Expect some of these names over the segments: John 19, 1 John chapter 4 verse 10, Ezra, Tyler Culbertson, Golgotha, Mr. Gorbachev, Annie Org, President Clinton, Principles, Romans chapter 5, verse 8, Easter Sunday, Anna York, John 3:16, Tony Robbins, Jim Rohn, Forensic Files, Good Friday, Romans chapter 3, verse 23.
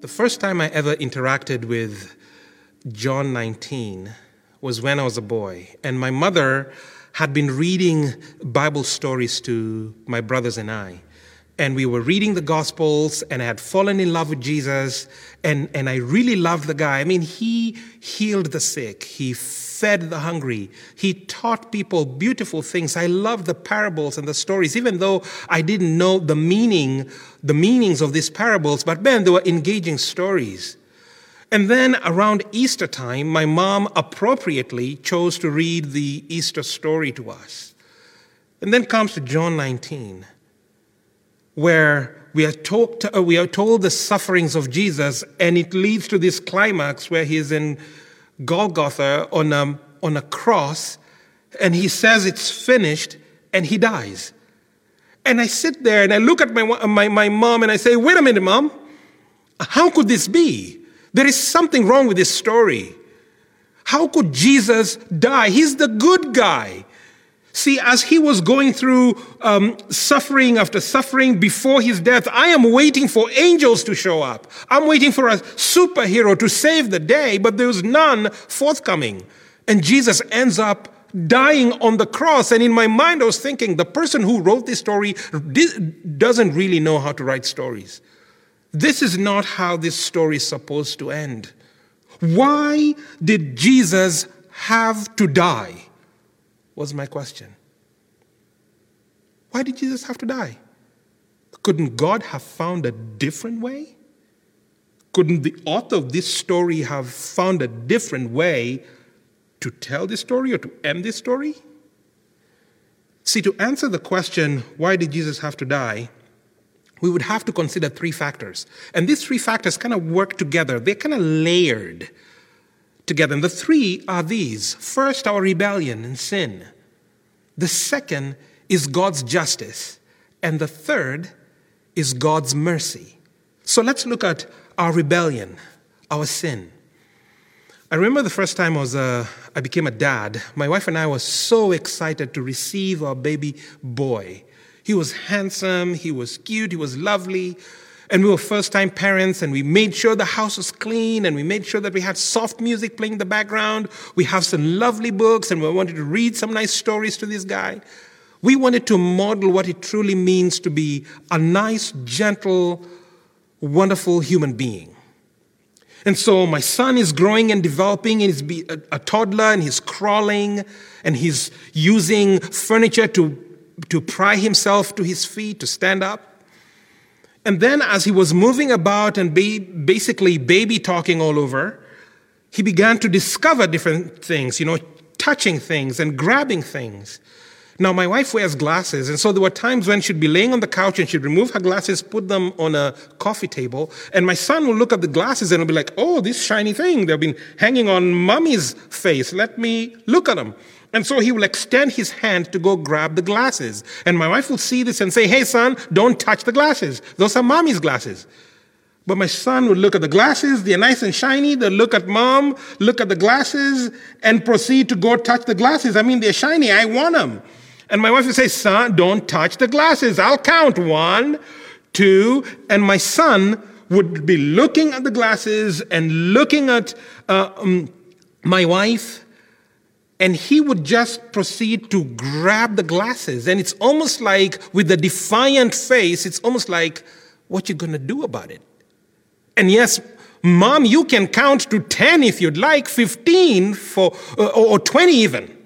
The first time I ever interacted with John 19 was when I was a boy, and my mother had been reading Bible stories to my brothers and I. And we were reading the Gospels, and I had fallen in love with Jesus, and I really loved the guy. I mean, he healed the sick. He fed the hungry. He taught people beautiful things. I loved the parables and the stories, even though I didn't know the meanings of these parables. But man, they were engaging stories. And then around Easter time, my mom appropriately chose to read the Easter story to us. And then comes to John 19. Where we are told the sufferings of Jesus, and it leads to this climax where he is in Golgotha on a cross, and he says it's finished, and he dies. And I sit there and I look at my mom and I say, wait a minute, Mom, how could this be? There is something wrong with this story. How could Jesus die? He's the good guy. See, as he was going through suffering after suffering before his death, I am waiting for angels to show up. I'm waiting for a superhero to save the day, but there's none forthcoming. And Jesus ends up dying on the cross. And in my mind, I was thinking, the person who wrote this story doesn't really know how to write stories. This is not how this story is supposed to end. Why did Jesus have to die? Was my question. Why did Jesus have to die? Couldn't God have found a different way? Couldn't the author of this story have found a different way to tell this story or to end this story? See, to answer the question, why did Jesus have to die, we would have to consider three factors. And these three factors kind of work together. They're kind of layered together. And the three are these. First, our rebellion and sin. The second is God's justice. And the third is God's mercy. So let's look at our rebellion, our sin. I remember the first time I became a dad. My wife and I were so excited to receive our baby boy. He was handsome, he was cute, he was lovely. And we were first-time parents, and we made sure the house was clean, and we made sure that we had soft music playing in the background. We have some lovely books, and we wanted to read some nice stories to this guy. We wanted to model what it truly means to be a nice, gentle, wonderful human being. And so my son is growing and developing, and he's a toddler, and he's crawling, and he's using furniture to pry himself to his feet, to stand up. And then as he was moving about and basically baby talking all over, he began to discover different things, touching things and grabbing things. Now, my wife wears glasses, and so there were times when she'd be laying on the couch and she'd remove her glasses, put them on a coffee table, and my son would look at the glasses and be like, oh, this shiny thing, they've been hanging on mommy's face. Let me look at them. And so he will extend his hand to go grab the glasses. And my wife will see this and say, hey, son, don't touch the glasses. Those are mommy's glasses. But my son would look at the glasses. They're nice and shiny. They'll look at mom, look at the glasses, and proceed to go touch the glasses. I mean, they're shiny. I want them. And my wife would say, son, don't touch the glasses. I'll count 1, 2. And my son would be looking at the glasses and looking at my wife. And he would just proceed to grab the glasses. And it's almost like, with a defiant face, it's almost like, what you gonna do about it? And yes, mom, you can count to 10 if you'd like, 15 or 20 even.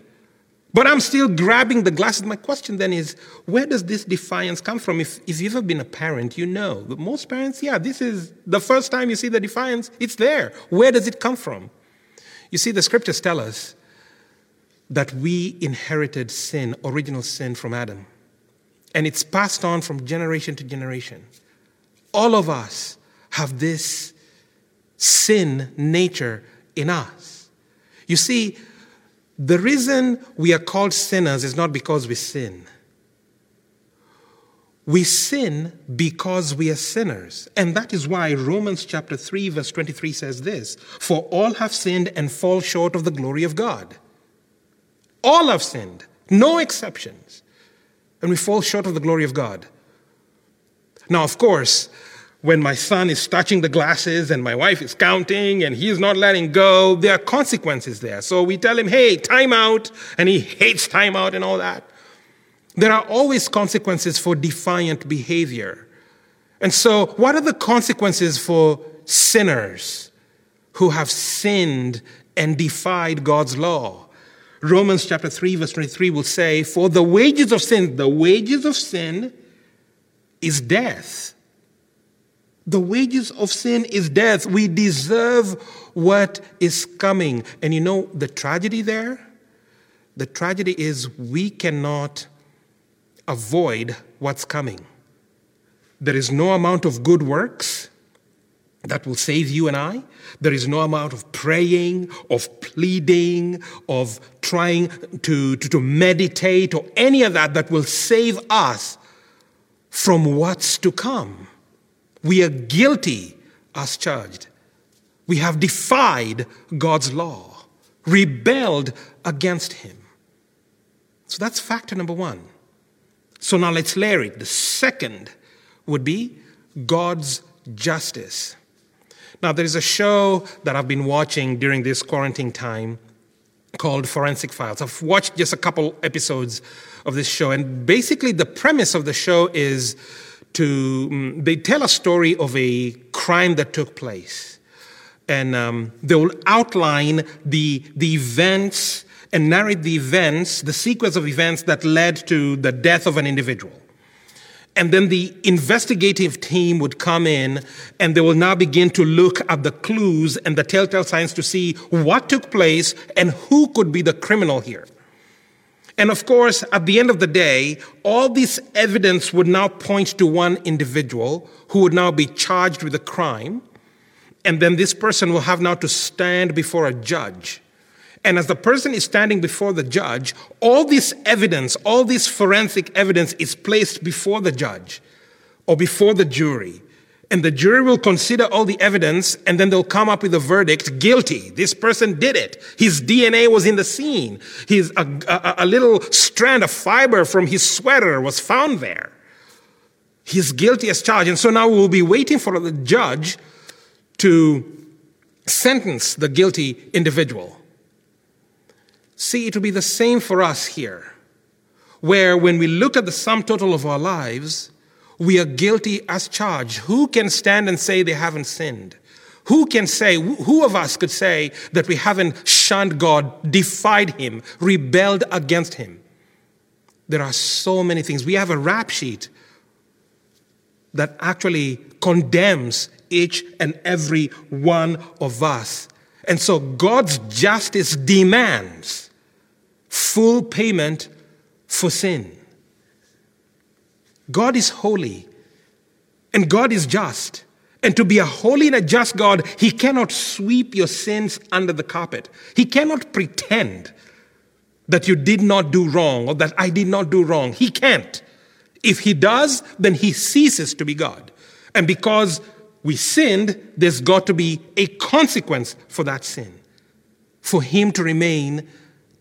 But I'm still grabbing the glasses. My question then is, where does this defiance come from? If you've ever been a parent, you know. But most parents, this is the first time you see the defiance. It's there. Where does it come from? You see, the scriptures tell us that we inherited sin, original sin, from Adam. And it's passed on from generation to generation. All of us have this sin nature in us. You see, the reason we are called sinners is not because we sin. We sin because we are sinners. And that is why Romans chapter 3, verse 23 says this, "For all have sinned and fall short of the glory of God." All have sinned, no exceptions. And we fall short of the glory of God. Now, of course, when my son is touching the glasses and my wife is counting and he is not letting go, there are consequences there. So we tell him, hey, time out, and he hates time out and all that. There are always consequences for defiant behavior. And so what are the consequences for sinners who have sinned and defied God's law? Romans chapter 3, verse 23 will say, for the wages of sin is death. The wages of sin is death. We deserve what is coming. And you know the tragedy there? The tragedy is we cannot avoid what's coming. There is no amount of good works that will save you and I. There is no amount of praying, of pleading, of trying to meditate or any of that will save us from what's to come. We are guilty as charged. We have defied God's law, rebelled against him. So that's factor number one. So now let's layer it. The second would be God's justice. Now, there is a show that I've been watching during this quarantine time called Forensic Files. I've watched just a couple episodes of this show, and basically the premise of the show is they tell a story of a crime that took place, and they will outline the events and narrate the events, the sequence of events that led to the death of an individual. And then the investigative team would come in and they will now begin to look at the clues and the telltale signs to see what took place and who could be the criminal here. And of course, at the end of the day, all this evidence would now point to one individual who would now be charged with a crime. And then this person will have now to stand before a judge. And as the person is standing before the judge, all this evidence, all this forensic evidence is placed before the judge or before the jury. And the jury will consider all the evidence and then they'll come up with a verdict, guilty. This person did it. His DNA was in the scene. His a little strand of fiber from his sweater was found there. He's guilty as charged. And so now we'll be waiting for the judge to sentence the guilty individual. See, it will be the same for us here, where when we look at the sum total of our lives, we are guilty as charged. Who can stand and say they haven't sinned? Who of us could say that we haven't shunned God, defied him, rebelled against him? There are so many things. We have a rap sheet that actually condemns each and every one of us. And so God's justice demands full payment for sin. God is holy and God is just. And to be a holy and a just God, he cannot sweep your sins under the carpet. He cannot pretend that you did not do wrong or that I did not do wrong. He can't. If he does, then he ceases to be God. And because we sinned, there's got to be a consequence for that sin, for him to remain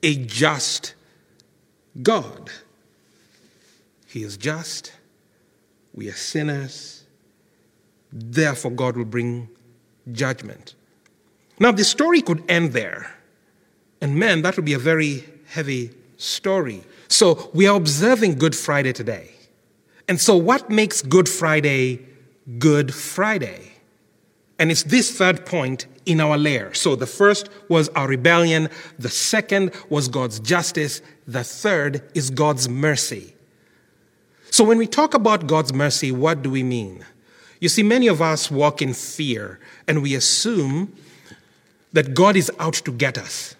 a just God. He is just. We are sinners. Therefore, God will bring judgment. Now, the story could end there. And man, that would be a very heavy story. So we are observing Good Friday today. And so what makes Good Friday? And it's this third point in our layer. So the first was our rebellion. The second was God's justice. The third is God's mercy. So when we talk about God's mercy, what do we mean? You see, many of us walk in fear and we assume that God is out to get us.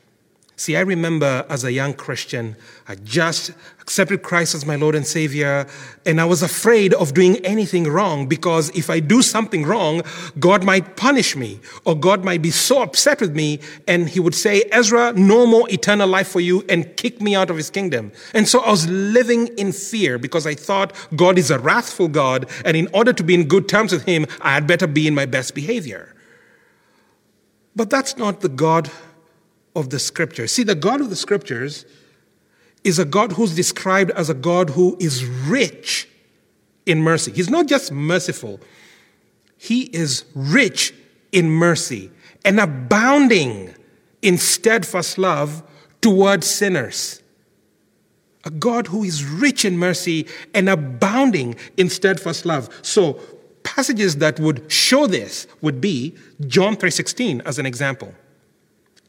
See, I remember as a young Christian, I just accepted Christ as my Lord and Savior, and I was afraid of doing anything wrong because if I do something wrong, God might punish me or God might be so upset with me and he would say, Ezra, no more eternal life for you, and kick me out of his kingdom. And so I was living in fear because I thought God is a wrathful God, and in order to be in good terms with him, I had better be in my best behavior. But that's not the God of the scriptures. See, the God of the scriptures is a God who's described as a God who is rich in mercy. He's not just merciful. He is rich in mercy and abounding in steadfast love toward sinners. A God who is rich in mercy and abounding in steadfast love. So passages that would show this would be John 3:16 as an example.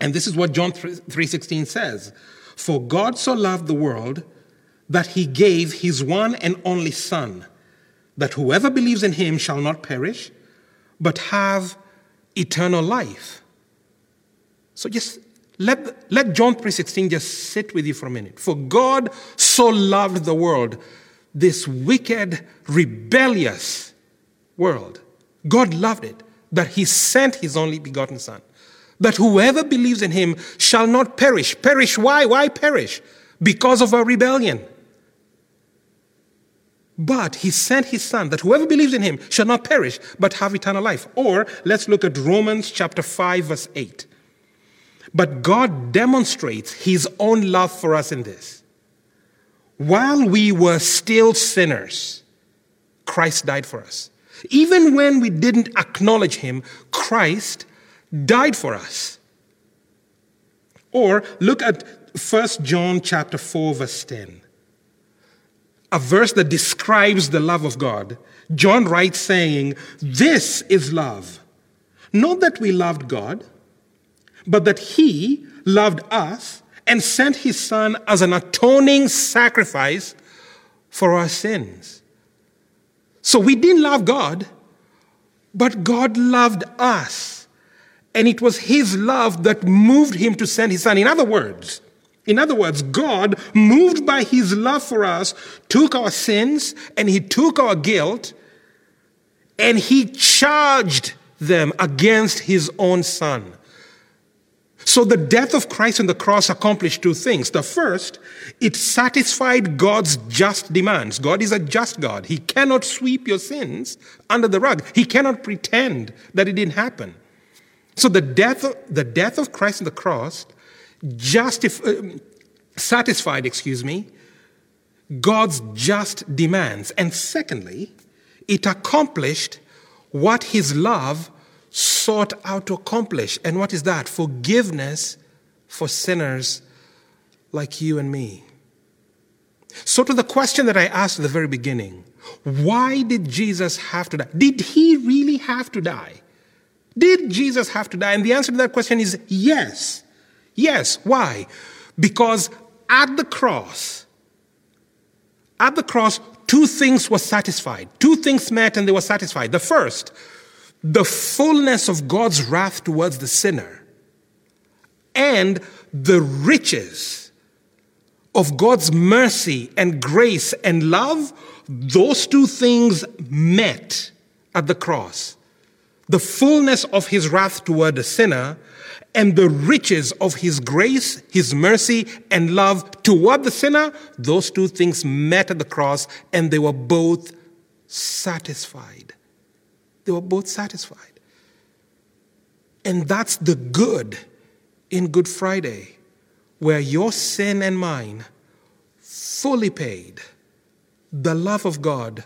And this is what John 3:16 says. For God so loved the world that he gave his one and only Son, that whoever believes in him shall not perish, but have eternal life. So just let John 3:16 just sit with you for a minute. For God so loved the world, this wicked, rebellious world. God loved it, that he sent his only begotten Son, that whoever believes in him shall not perish. Perish, why? Why perish? Because of our rebellion. But he sent his Son, that whoever believes in him shall not perish, but have eternal life. Or let's look at Romans chapter 5 verse 8. But God demonstrates his own love for us in this. While we were still sinners, Christ died for us. Even when we didn't acknowledge him, Christ died for us. Or look at 1 John chapter 4 verse 10. A verse that describes the love of God. John writes saying, this is love. Not that we loved God, but that he loved us and sent his Son as an atoning sacrifice for our sins. So we didn't love God, but God loved us. And it was his love that moved him to send his Son. In other words, God, moved by his love for us, took our sins and he took our guilt and he charged them against his own Son. So the death of Christ on the cross accomplished two things. The first, it satisfied God's just demands. God is a just God. He cannot sweep your sins under the rug. He cannot pretend that it didn't happen. So the death of Christ on the cross satisfied God's just demands. And secondly, it accomplished what his love sought out to accomplish. And what is that? Forgiveness for sinners like you and me. So to the question that I asked at the very beginning, why did Jesus have to die? Did he really have to die? Did Jesus have to die? And the answer to that question is yes. Yes, why? Because at the cross, two things were satisfied. Two things met and they were satisfied. The first, the fullness of God's wrath towards the sinner, and the riches of God's mercy and grace and love, those two things met at the cross. The fullness of his wrath toward the sinner and the riches of his grace, his mercy, and love toward the sinner, those two things met at the cross, and they were both satisfied. They were both satisfied. And that's the good in Good Friday, where your sin and mine fully paid. The love of God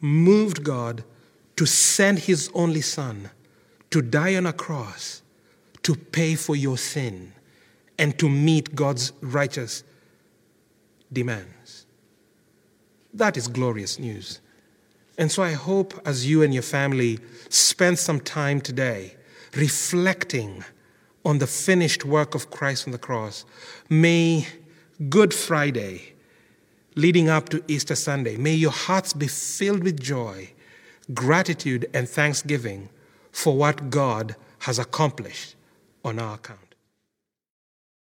moved God to send his only Son to die on a cross, to pay for your sin and to meet God's righteous demands. That is glorious news. And so I hope as you and your family spend some time today reflecting on the finished work of Christ on the cross, may Good Friday leading up to Easter Sunday, may your hearts be filled with joy, gratitude, and thanksgiving for what God has accomplished on our account.